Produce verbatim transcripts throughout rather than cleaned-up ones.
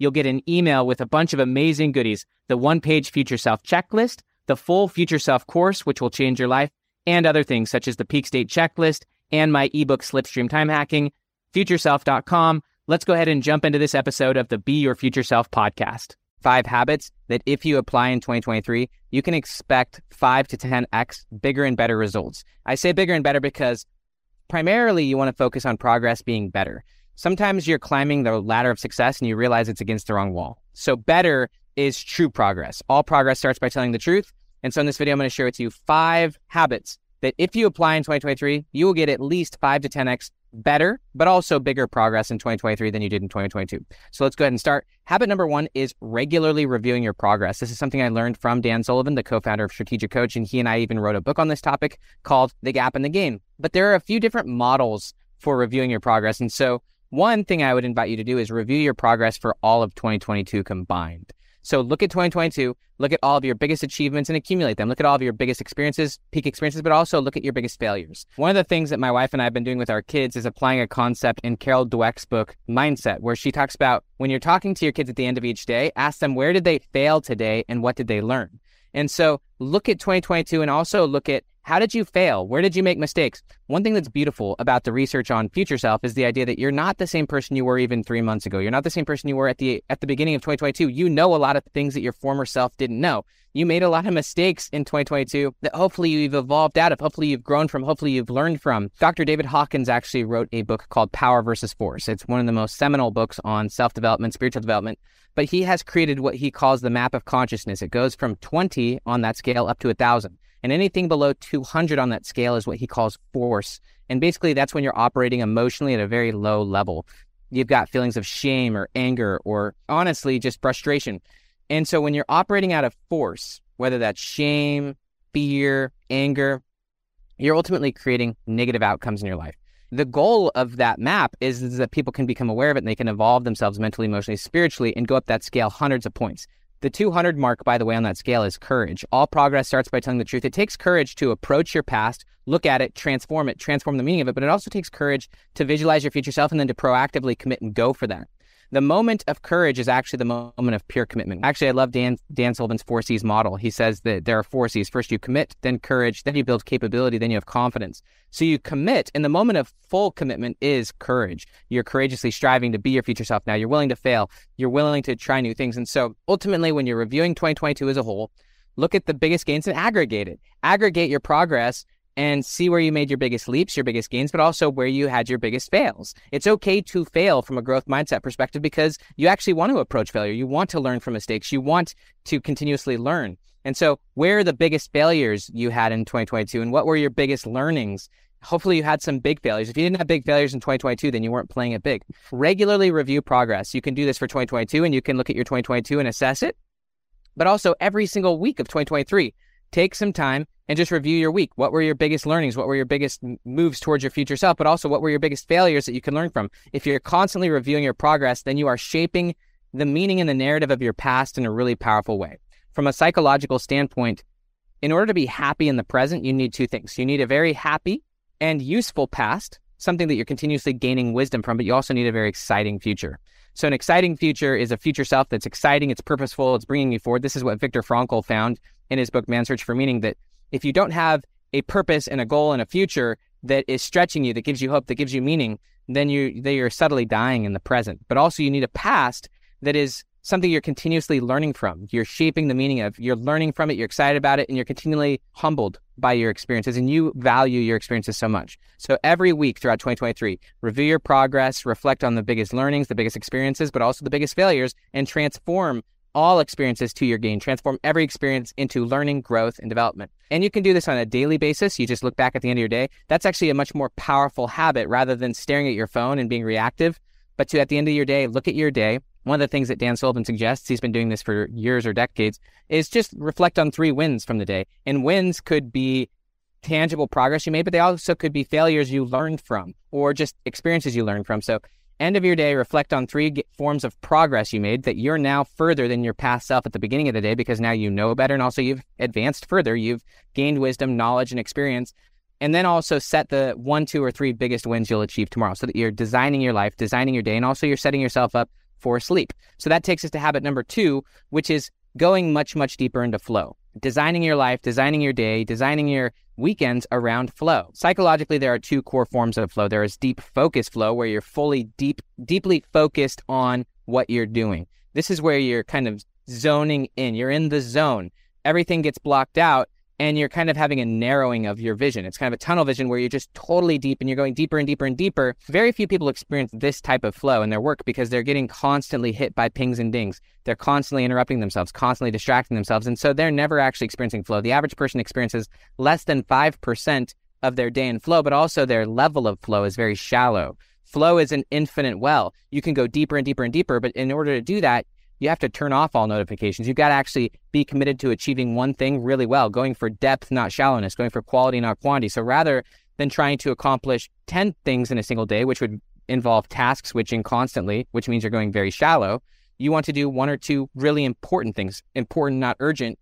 You'll get an email with a bunch of amazing goodies. The one-page Future Self checklist, the full Future Self course, which will change your life, and other things such as the Peak State checklist and my ebook, Slipstream Time Hacking. future self dot com. Let's go ahead and jump into this episode of the Be Your Future Self podcast. Five habits that if you apply in twenty twenty-three, you can expect five to ten x bigger and better results. I say bigger and better because primarily you want to focus on progress being better. Sometimes you're climbing the ladder of success and you realize it's against the wrong wall. So better is true progress. All progress starts by telling the truth. And so in this video, I'm going to share with you five habits that if you apply in twenty twenty-three, you will get at least five to ten x better, but also bigger progress in twenty twenty-three than you did in twenty twenty-two. So let's go ahead and start. Habit number one is regularly reviewing your progress. This is something I learned from Dan Sullivan, the co-founder of Strategic Coach, and he and I even wrote a book on this topic called The Gap and the Gain. But there are a few different models for reviewing your progress. And so one thing I would invite you to do is review your progress for all of twenty twenty-two combined. So look at twenty twenty-two, look at all of your biggest achievements and accumulate them. Look at all of your biggest experiences, peak experiences, but also look at your biggest failures. One of the things that my wife and I have been doing with our kids is applying a concept in Carol Dweck's book, Mindset, where she talks about when you're talking to your kids at the end of each day, ask them, where did they fail today and what did they learn? And so look at twenty twenty-two and also look at how did you fail? Where did you make mistakes? One thing that's beautiful about the research on future self is the idea that you're not the same person you were even three months ago. You're not the same person you were at the at the beginning of twenty twenty-two. You know a lot of things that your former self didn't know. You made a lot of mistakes in twenty twenty-two that hopefully you've evolved out of, hopefully you've grown from, hopefully you've learned from. Doctor David Hawkins actually wrote a book called Power Versus Force. It's one of the most seminal books on self-development, spiritual development, but he has created what he calls the map of consciousness. It goes from twenty on that scale up to one thousand. And anything below two hundred on that scale is what he calls force. And basically, that's when you're operating emotionally at a very low level. You've got feelings of shame or anger or honestly just frustration. And so when you're operating out of force, whether that's shame, fear, anger, you're ultimately creating negative outcomes in your life. The goal of that map is, is that people can become aware of it and they can evolve themselves mentally, emotionally, spiritually, and go up that scale hundreds of points. The two hundred mark, by the way, on that scale is courage. All progress starts by telling the truth. It takes courage to approach your past, look at it, transform it, transform the meaning of it, but it also takes courage to visualize your future self and then to proactively commit and go for that. The moment of courage is actually the moment of pure commitment. Actually, I love Dan Dan Sullivan's four C's model. He says that there are four C's. First, you commit, then courage, then you build capability, then you have confidence. So you commit, and the moment of full commitment is courage. You're courageously striving to be your future self now. You're willing to fail. You're willing to try new things. And so ultimately, when you're reviewing twenty twenty-two as a whole, look at the biggest gains and aggregate it. Aggregate your progress and see where you made your biggest leaps, your biggest gains, but also where you had your biggest fails. It's okay to fail from a growth mindset perspective because you actually want to approach failure. You want to learn from mistakes. You want to continuously learn. And so where are the biggest failures you had in twenty twenty-two and what were your biggest learnings? Hopefully you had some big failures. If you didn't have big failures in twenty twenty-two, then you weren't playing it big. Regularly review progress. You can do this for twenty twenty-two and you can look at your twenty twenty-two and assess it, but also every single week of twenty twenty-three. Take some time and just review your week. What were your biggest learnings? What were your biggest moves towards your future self? But also, what were your biggest failures that you can learn from? If you're constantly reviewing your progress, then you are shaping the meaning and the narrative of your past in a really powerful way. From a psychological standpoint, in order to be happy in the present, you need two things. You need a very happy and useful past, something that you're continuously gaining wisdom from, but you also need a very exciting future. So an exciting future is a future self that's exciting, it's purposeful, it's bringing you forward. This is what Viktor Frankl found in his book, Man's Search for Meaning, that if you don't have a purpose and a goal and a future that is stretching you, that gives you hope, that gives you meaning, then you, then you're subtly dying in the present. But also you need a past that is something you're continuously learning from, you're shaping the meaning of, you're learning from it, you're excited about it, and you're continually humbled by your experiences, and you value your experiences so much. So every week throughout twenty twenty-three, review your progress, reflect on the biggest learnings, the biggest experiences, but also the biggest failures, and transform all experiences to your gain. Transform every experience into learning, growth, and development. And you can do this on a daily basis. You just look back at the end of your day. That's actually a much more powerful habit rather than staring at your phone and being reactive. But to, at the end of your day, look at your day. One of the things that Dan Sullivan suggests, he's been doing this for years or decades, is just reflect on three wins from the day. And wins could be tangible progress you made, but they also could be failures you learned from or just experiences you learned from. So end of your day, reflect on three g- forms of progress you made that you're now further than your past self at the beginning of the day, because now you know better and also you've advanced further. You've gained wisdom, knowledge, and experience. And then also set the one, two, or three biggest wins you'll achieve tomorrow so that you're designing your life, designing your day, and also you're setting yourself up for sleep. So that takes us to habit number two, which is going much, much deeper into flow. Designing your life, designing your day, designing your weekends around flow. Psychologically, there are two core forms of flow. There is deep focus flow, where you're fully deep, deeply focused on what you're doing. This is where you're kind of zoning in. You're in the zone. Everything gets blocked out, and you're kind of having a narrowing of your vision. It's kind of a tunnel vision where you're just totally deep and you're going deeper and deeper and deeper. Very few people experience this type of flow in their work because they're getting constantly hit by pings and dings. They're constantly interrupting themselves, constantly distracting themselves. And so they're never actually experiencing flow. The average person experiences less than five percent of their day in flow, but also their level of flow is very shallow. Flow is an infinite well. You can go deeper and deeper and deeper, but in order to do that, you have to turn off all notifications. You've got to actually be committed to achieving one thing really well, going for depth, not shallowness, going for quality, not quantity. So rather than trying to accomplish ten things in a single day, which would involve task switching constantly, which means you're going very shallow, you want to do one or two really important things, important, not urgent,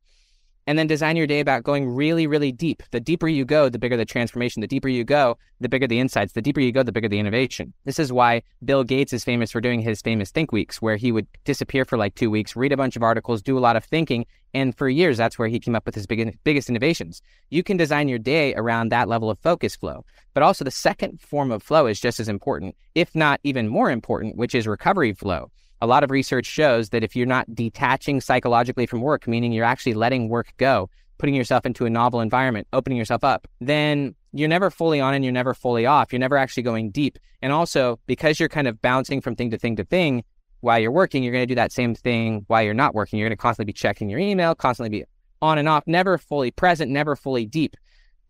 and then design your day about going really, really deep. The deeper you go, the bigger the transformation. The deeper you go, the bigger the insights. The deeper you go, the bigger the innovation. This is why Bill Gates is famous for doing his famous Think Weeks, where he would disappear for like two weeks, read a bunch of articles, do a lot of thinking. And for years, that's where he came up with his big, biggest innovations. You can design your day around that level of focus flow. But also the second form of flow is just as important, if not even more important, which is recovery flow. A lot of research shows that if you're not detaching psychologically from work, meaning you're actually letting work go, putting yourself into a novel environment, opening yourself up, then you're never fully on and you're never fully off. You're never actually going deep. And also, because you're kind of bouncing from thing to thing to thing while you're working, you're going to do that same thing while you're not working. You're going to constantly be checking your email, constantly be on and off, never fully present, never fully deep.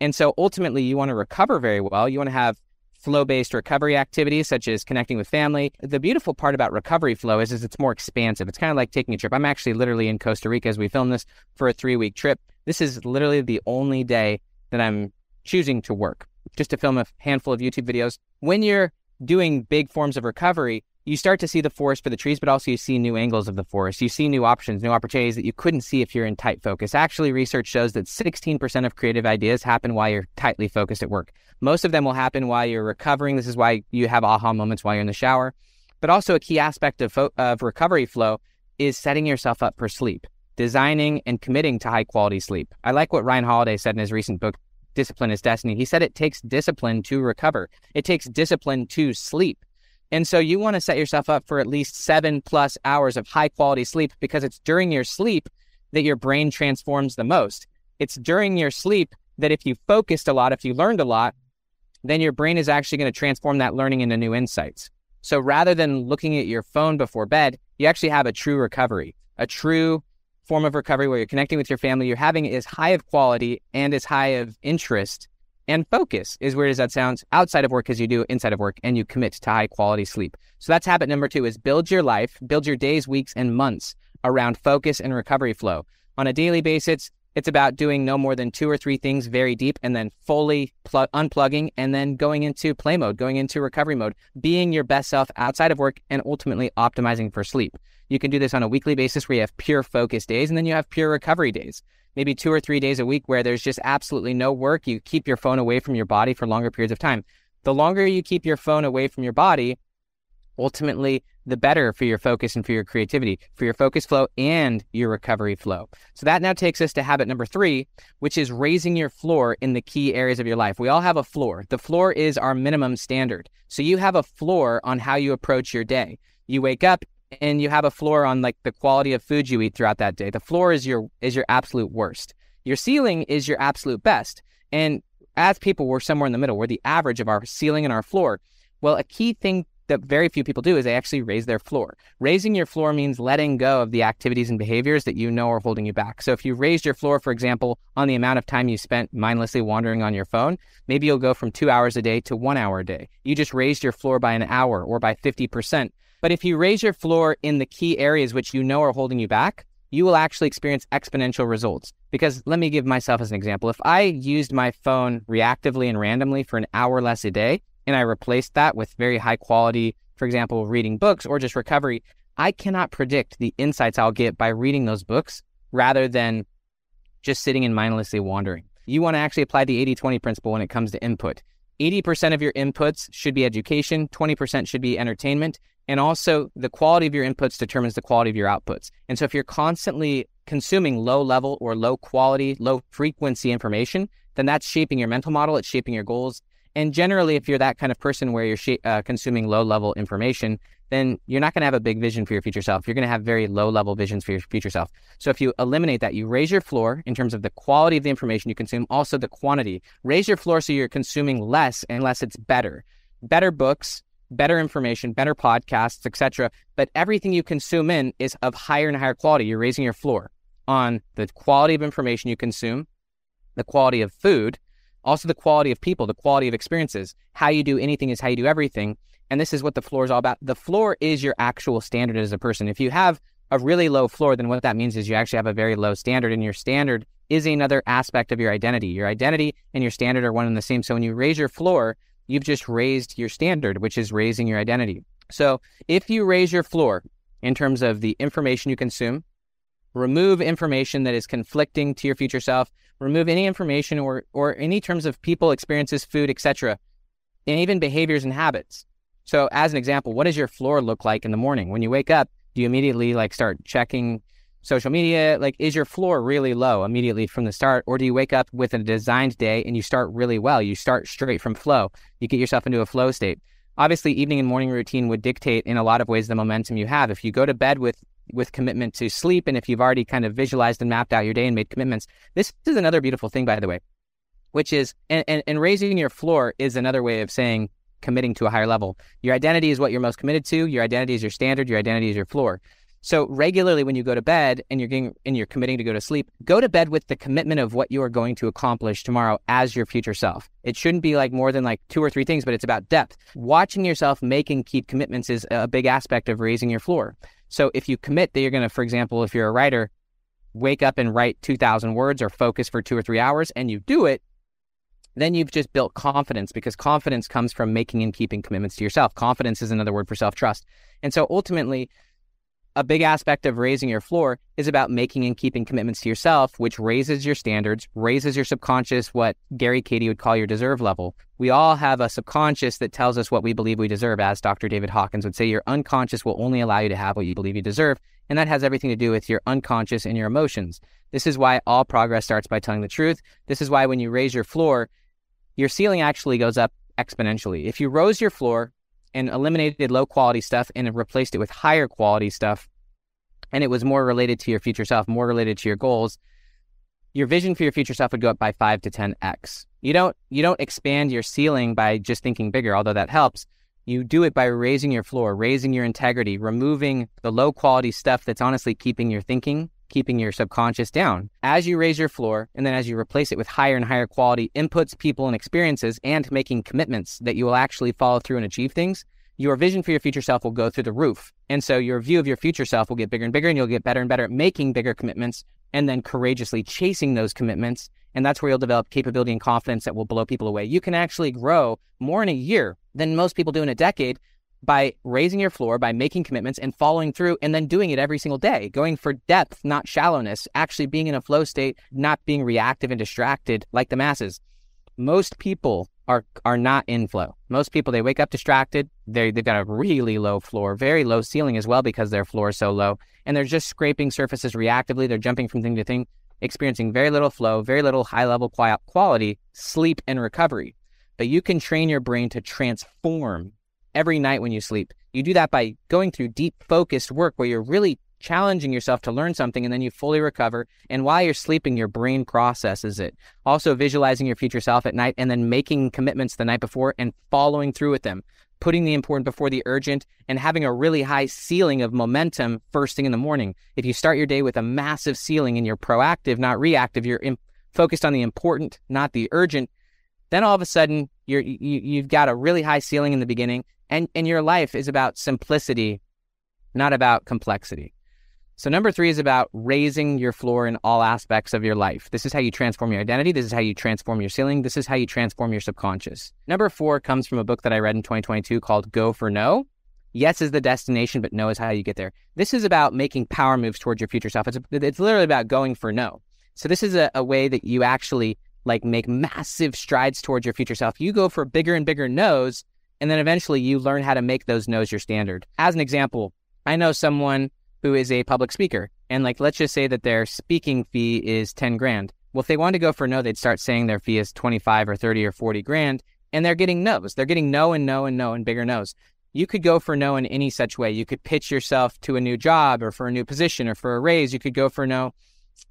And so ultimately, you want to recover very well. You want to have flow-based recovery activities, such as connecting with family. The beautiful part about recovery flow is, is it's more expansive. It's kind of like taking a trip. I'm actually literally in Costa Rica as we film this for a three-week trip. This is literally the only day that I'm choosing to work, just to film a handful of YouTube videos. When you're doing big forms of recovery, you start to see the forest for the trees, but also you see new angles of the forest. You see new options, new opportunities that you couldn't see if you're in tight focus. Actually, research shows that sixteen percent of creative ideas happen while you're tightly focused at work. Most of them will happen while you're recovering. This is why you have aha moments while you're in the shower. But also a key aspect of, fo- of recovery flow is setting yourself up for sleep, designing and committing to high quality sleep. I like what Ryan Holiday said in his recent book, Discipline is Destiny. He said it takes discipline to recover. It takes discipline to sleep. And so you want to set yourself up for at least seven plus hours of high quality sleep, because it's during your sleep that your brain transforms the most. It's during your sleep that if you focused a lot, if you learned a lot, then your brain is actually going to transform that learning into new insights. So rather than looking at your phone before bed, you actually have a true recovery, a true form of recovery where you're connecting with your family. You're having as high of quality and as high of interest and focus, as weird as that sounds, outside of work as you do inside of work, and you commit to high quality sleep. So that's habit number two, is build your life, build your days, weeks, and months around focus and recovery flow. On a daily basis, it's about doing no more than two or three things very deep, and then fully pl- unplugging and then going into play mode, going into recovery mode, being your best self outside of work, and ultimately optimizing for sleep. You can do this on a weekly basis where you have pure focus days, and then you have pure recovery days. Maybe two or three days a week where there's just absolutely no work. You keep your phone away from your body for longer periods of time. The longer you keep your phone away from your body, ultimately, the better for your focus and for your creativity, for your focus flow and your recovery flow. So that now takes us to habit number three, which is raising your floor in the key areas of your life. We all have a floor. The floor is our minimum standard. So you have a floor on how you approach your day. You wake up, and you have a floor on like the quality of food you eat throughout that day, the floor is your is your absolute worst. Your ceiling is your absolute best. And as people, we're somewhere in the middle. We're the average of our ceiling and our floor. Well, a key thing that very few people do is they actually raise their floor. Raising your floor means letting go of the activities and behaviors that you know are holding you back. So if you raised your floor, for example, on the amount of time you spent mindlessly wandering on your phone, maybe you'll go from two hours a day to one hour a day. You just raised your floor by an hour or by fifty percent. But if you raise your floor in the key areas which you know are holding you back, you will actually experience exponential results. Because let me give myself as an example. If I used my phone reactively and randomly for an hour less a day, and I replaced that with very high quality, for example, reading books or just recovery, I cannot predict the insights I'll get by reading those books rather than just sitting and mindlessly wandering. You want to actually apply the eighty twenty principle when it comes to input. eighty percent of your inputs should be education, twenty percent should be entertainment, and also the quality of your inputs determines the quality of your outputs. And so if you're constantly consuming low level or low quality, low frequency information, then that's shaping your mental model, it's shaping your goals. And generally, if you're that kind of person where you're sh- uh, consuming low-level information, then you're not going to have a big vision for your future self. You're going to have very low-level visions for your future self. So if you eliminate that, you raise your floor in terms of the quality of the information you consume, also the quantity. Raise your floor so you're consuming less unless it's better. Better books, better information, better podcasts, et cetera. But everything you consume in is of higher and higher quality. You're raising your floor on the quality of information you consume, the quality of food, also the quality of people, the quality of experiences. How you do anything is how you do everything. And this is what the floor is all about. The floor is your actual standard as a person. If you have a really low floor, then what that means is you actually have a very low standard, and your standard is another aspect of your identity. Your identity and your standard are one and the same. So when you raise your floor, you've just raised your standard, which is raising your identity. So if you raise your floor in terms of the information you consume, remove information that is conflicting to your future self, remove any information or or any terms of people, experiences, food, et cetera, and even behaviors and habits. So as an example, what does your floor look like in the morning? When you wake up, do you immediately like start checking social media? Like, is your floor really low immediately from the start? Or do you wake up with a designed day and you start really well? You start straight from flow. You get yourself into a flow state. Obviously, evening and morning routine would dictate in a lot of ways the momentum you have. If you go to bed with with commitment to sleep, and if you've already kind of visualized and mapped out your day and made commitments. This is another beautiful thing, by the way, which is, and, and, and raising your floor is another way of saying committing to a higher level. Your identity is what you're most committed to. Your identity is your standard. Your identity is your floor. So regularly when you go to bed and you're getting, and you're committing to go to sleep, go to bed with the commitment of what you are going to accomplish tomorrow as your future self. It shouldn't be like more than like two or three things, but it's about depth. Watching yourself make and keep commitments is a big aspect of raising your floor. So if you commit that you're going to, for example, if you're a writer, wake up and write two thousand words or focus for two or three hours and you do it, then you've just built confidence, because confidence comes from making and keeping commitments to yourself. Confidence is another word for self-trust. And so ultimately, a big aspect of raising your floor is about making and keeping commitments to yourself, which raises your standards, raises your subconscious, what Gary Cady would call your deserve level. We all have a subconscious that tells us what we believe we deserve. As Doctor David Hawkins would say, your unconscious will only allow you to have what you believe you deserve. And that has everything to do with your unconscious and your emotions. This is why all progress starts by telling the truth. This is why when you raise your floor, your ceiling actually goes up exponentially. If you rose your floor and eliminated low-quality stuff and replaced it with higher-quality stuff, and it was more related to your future self, more related to your goals, your vision for your future self would go up by five to ten x. You don't you don't expand your ceiling by just thinking bigger, although that helps. You do it by raising your floor, raising your integrity, removing the low-quality stuff that's honestly keeping your thinking, keeping your subconscious down. As you raise your floor, and then as you replace it with higher and higher quality inputs, people, and experiences, and making commitments that you will actually follow through and achieve things, your vision for your future self will go through the roof. And so your view of your future self will get bigger and bigger, and you'll get better and better at making bigger commitments and then courageously chasing those commitments. And that's where you'll develop capability and confidence that will blow people away. You can actually grow more in a year than most people do in a decade by raising your floor, by making commitments and following through, and then doing it every single day, going for depth, not shallowness, actually being in a flow state, not being reactive and distracted like the masses. Most people are are not in flow. Most people, they wake up distracted. They, they've got a really low floor, very low ceiling as well, because their floor is so low. And they're just scraping surfaces reactively. They're jumping from thing to thing, experiencing very little flow, very little high-level quality, sleep, and recovery. But you can train your brain to transform every night when you sleep. You do that by going through deep, focused work where you're really challenging yourself to learn something, and then you fully recover. And while you're sleeping, your brain processes it. Also, visualizing your future self at night and then making commitments the night before and following through with them, putting the important before the urgent, and having a really high ceiling of momentum first thing in the morning. If you start your day with a massive ceiling and you're proactive, not reactive, you're in- focused on the important, not the urgent, then all of a sudden you're, you, you've got a really high ceiling in the beginning, and, and your life is about simplicity, not about complexity. So number three is about raising your floor in all aspects of your life. This is how you transform your identity. This is how you transform your ceiling. This is how you transform your subconscious. Number four comes from a book that I read in twenty twenty-two called Go for No. Yes is the destination, but no is how you get there. This is about making power moves towards your future self. It's, it's literally about going for no. So this is a, a way that you actually like make massive strides towards your future self. You go for bigger and bigger no's, and then eventually you learn how to make those no's your standard. As an example, I know someone who is a public speaker, and like let's just say that their speaking fee is ten grand. Well, if they wanted to go for no, they'd start saying their fee is twenty-five or thirty or forty grand, and they're getting no's. They're getting no and no and no and bigger no's. You could go for no in any such way. You could pitch yourself to a new job or for a new position or for a raise. You could go for no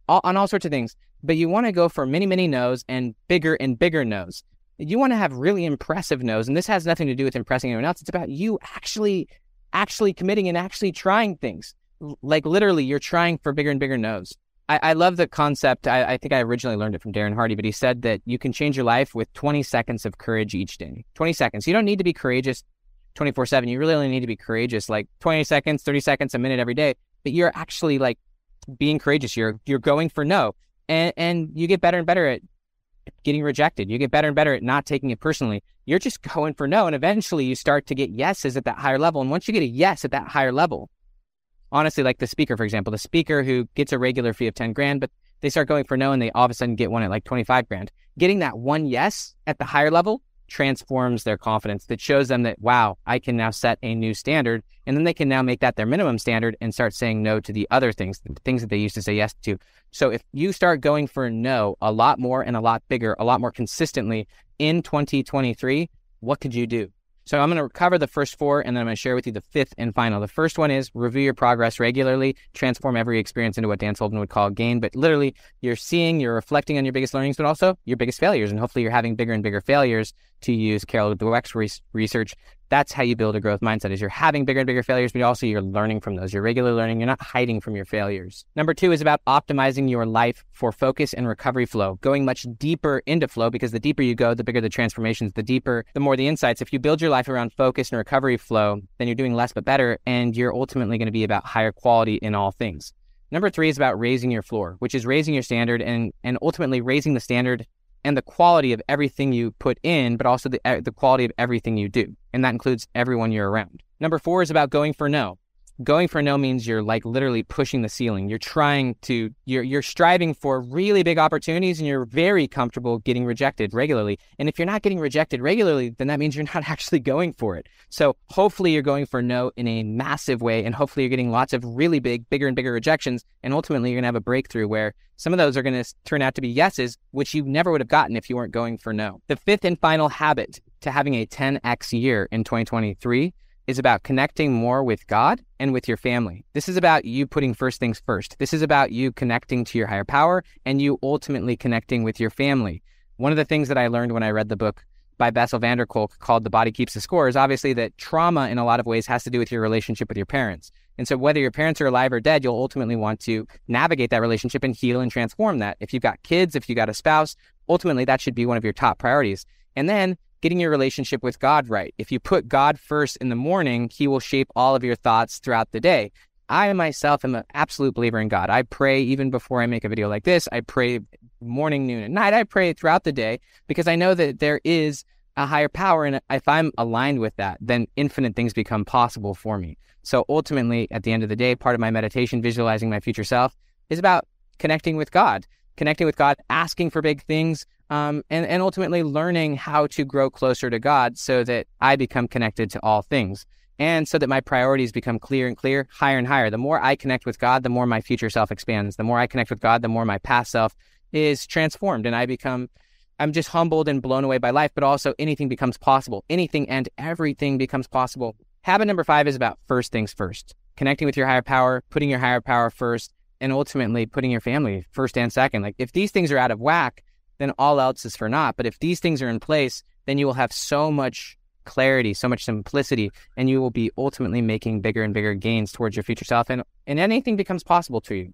all, on all sorts of things, but you want to go for many, many no's and bigger and bigger no's. You want to have really impressive no's, and this has nothing to do with impressing anyone else. It's about you actually, actually committing and actually trying things. Like literally, you're trying for bigger and bigger no's. I, I love the concept. I, I think I originally learned it from Darren Hardy, but he said that you can change your life with twenty seconds of courage each day. twenty seconds. You don't need to be courageous twenty-four seven. You really only need to be courageous like twenty seconds, thirty seconds, a minute every day. But you're actually like being courageous. You're you're going for no, and and you get better and better at getting rejected. You get better and better at not taking it personally. You're just going for no, and eventually you start to get yeses at that higher level. And once you get a yes at that higher level, honestly, like the speaker, for example, the speaker who gets a regular fee of ten grand, but they start going for no and they all of a sudden get one at like twenty-five grand. Getting that one yes at the higher level transforms their confidence. That shows them that, wow, I can now set a new standard. And then they can now make that their minimum standard and start saying no to the other things, the things that they used to say yes to. So if you start going for no a lot more and a lot bigger, a lot more consistently in twenty twenty-three, what could you do? So I'm going to cover the first four, and then I'm going to share with you the fifth and final. The first one is review your progress regularly, transform every experience into what Dan Sullivan would call gain. But literally, you're seeing, you're reflecting on your biggest learnings, but also your biggest failures. And hopefully you're having bigger and bigger failures, to use Carol Dweck's re- research. That's how you build a growth mindset, is you're having bigger and bigger failures, but also you're learning from those. You're regularly learning. You're not hiding from your failures. Number two is about optimizing your life for focus and recovery flow, going much deeper into flow, because the deeper you go, the bigger the transformations, the deeper, the more the insights. If you build your life around focus and recovery flow, then you're doing less but better, and you're ultimately going to be about higher quality in all things. Number three is about raising your floor, which is raising your standard and and ultimately raising the standard and the quality of everything you put in, but also the the quality of everything you do, and that includes everyone you're around. Number four is about going for no. Going for no means you're like literally pushing the ceiling. You're trying to, you're you're striving for really big opportunities, and you're very comfortable getting rejected regularly. And if you're not getting rejected regularly, then that means you're not actually going for it. So hopefully you're going for no in a massive way, and hopefully you're getting lots of really big, bigger and bigger rejections. And ultimately you're going to have a breakthrough where some of those are going to turn out to be yeses, which you never would have gotten if you weren't going for no. The fifth and final habit to having a ten x year in twenty twenty-three is about connecting more with God and with your family. This is about you putting first things first. This is about you connecting to your higher power and you ultimately connecting with your family. One of the things that I learned when I read the book by Bessel van der Kolk called The Body Keeps the Score is obviously that trauma in a lot of ways has to do with your relationship with your parents. And so whether your parents are alive or dead, you'll ultimately want to navigate that relationship and heal and transform that. If you've got kids, if you've got a spouse, ultimately that should be one of your top priorities. And then getting your relationship with God right. If you put God first in the morning, he will shape all of your thoughts throughout the day. I myself am an absolute believer in God. I pray even before I make a video like this. I pray morning, noon, and night. I pray throughout the day because I know that there is a higher power, and if I'm aligned with that, then infinite things become possible for me. So ultimately, at the end of the day, part of my meditation, visualizing my future self, is about connecting with God. Connecting with God, asking for big things, um, and, and ultimately learning how to grow closer to God so that I become connected to all things and so that my priorities become clear and clear, higher and higher. The more I connect with God, the more my future self expands. The more I connect with God, the more my past self is transformed and I become I'm just humbled and blown away by life, but also anything becomes possible. Anything and everything becomes possible. Habit number five is about first things first. Connecting with your higher power, putting your higher power first, and ultimately putting your family first and second. Like, if these things are out of whack, then all else is for naught. But if these things are in place, then you will have so much clarity, so much simplicity, and you will be ultimately making bigger and bigger gains towards your future self, and, and anything becomes possible to you.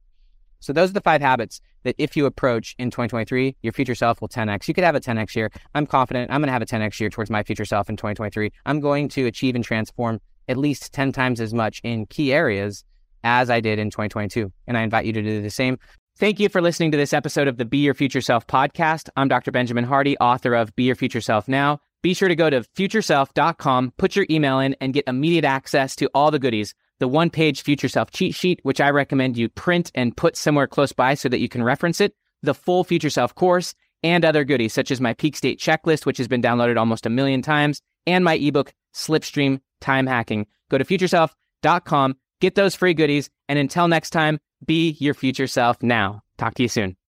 So those are the five habits that if you approach in twenty twenty-three, your future self will ten X. You could have a ten X year. I'm confident I'm going to have a ten X year towards my future self in twenty twenty-three. I'm going to achieve and transform at least ten times as much in key areas as I did in twenty twenty-two. And I invite you to do the same. Thank you for listening to this episode of the Be Your Future Self podcast. I'm Doctor Benjamin Hardy, author of Be Your Future Self Now. Be sure to go to future self dot com, put your email in, and get immediate access to all the goodies. The one-page Future Self cheat sheet, which I recommend you print and put somewhere close by so that you can reference it, the full Future Self course, and other goodies such as my Peak State checklist, which has been downloaded almost a million times, and my ebook, Slipstream Time Hacking. Go to future self dot com, get those free goodies, and until next time, be your future self now. Talk to you soon.